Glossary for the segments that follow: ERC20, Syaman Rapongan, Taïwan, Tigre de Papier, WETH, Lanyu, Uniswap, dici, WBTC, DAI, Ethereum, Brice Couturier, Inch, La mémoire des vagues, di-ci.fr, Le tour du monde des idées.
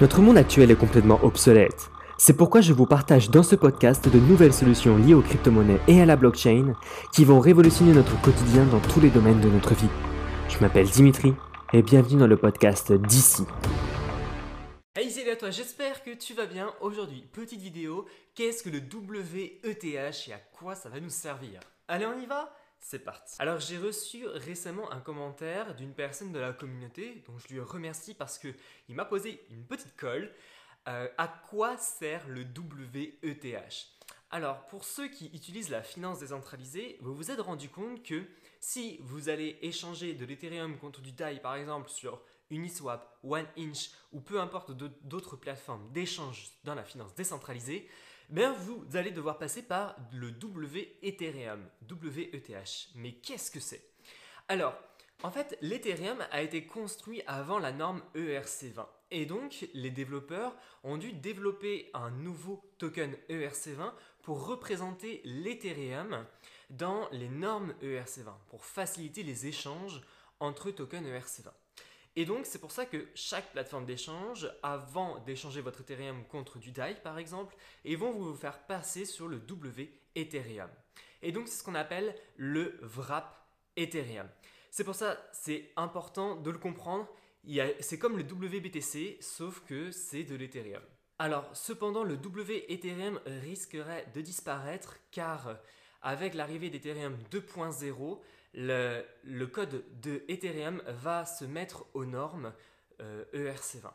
Notre monde actuel est complètement obsolète. C'est pourquoi je vous partage dans ce podcast de nouvelles solutions liées aux crypto-monnaies et à la blockchain qui vont révolutionner notre quotidien dans tous les domaines de notre vie. Je m'appelle Dimitri et bienvenue dans le podcast d'ici. Hey, salut à toi, j'espère que tu vas bien. Aujourd'hui, petite vidéo, qu'est-ce que le WETH et à quoi ça va nous servir? Allez, on y va? C'est parti. Alors, j'ai reçu récemment un commentaire d'une personne de la communauté, dont je lui remercie parce qu'il m'a posé une petite colle. À quoi sert le WETH? Alors, pour ceux qui utilisent la finance décentralisée, vous vous êtes rendu compte que si vous allez échanger de l'Ethereum contre du DAI, par exemple, sur Uniswap, Inch ou peu importe d'autres plateformes d'échange dans la finance décentralisée, bien vous allez devoir passer par le WETH. Mais qu'est-ce que c'est? Alors, en fait, l'Ethereum a été construit avant la norme ERC20. Et donc, les développeurs ont dû développer un nouveau token ERC20 pour représenter l'Ethereum dans les normes ERC20, pour faciliter les échanges entre tokens ERC20. Et donc, c'est pour ça que chaque plateforme d'échange, avant d'échanger votre Ethereum contre du DAI par exemple, ils vont vous faire passer sur le WETH. Et donc, c'est ce qu'on appelle le wrap Ethereum. C'est pour ça, c'est important de le comprendre. C'est comme le WBTC, sauf que c'est de l'Ethereum. Alors, cependant, le WETH risquerait de disparaître car avec l'arrivée d'Ethereum 2.0, le code de Ethereum va se mettre aux normes ERC20.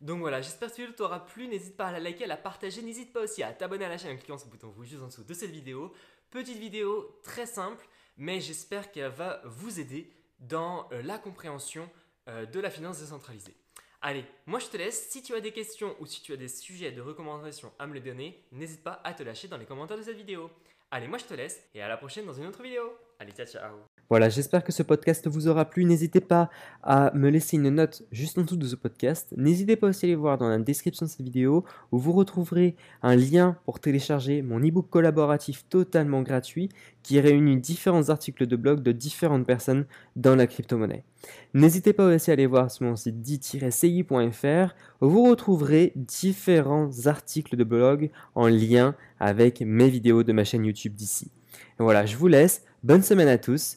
Donc voilà, j'espère que cette vidéo t'aura plu, n'hésite pas à la liker, à la partager, n'hésite pas aussi à t'abonner à la chaîne en cliquant sur le bouton rouge juste en dessous de cette vidéo. Petite vidéo très simple, mais j'espère qu'elle va vous aider dans la compréhension de la finance décentralisée. Allez, moi je te laisse, si tu as des questions ou si tu as des sujets de recommandation à me le donner, n'hésite pas à te lâcher dans les commentaires de cette vidéo. Allez, moi je te laisse et à la prochaine dans une autre vidéo. Allez, ciao, ciao. Voilà, j'espère que ce podcast vous aura plu. N'hésitez pas à me laisser une note juste en dessous de ce podcast. N'hésitez pas aussi à aller voir dans la description de cette vidéo où vous retrouverez un lien pour télécharger mon e-book collaboratif totalement gratuit qui réunit différents articles de blog de différentes personnes dans la crypto-monnaie. N'hésitez pas aussi à aller voir sur mon site di-ci.fr où vous retrouverez différents articles de blog en lien avec mes vidéos de ma chaîne YouTube d'ici. Et voilà, je vous laisse. Bonne semaine à tous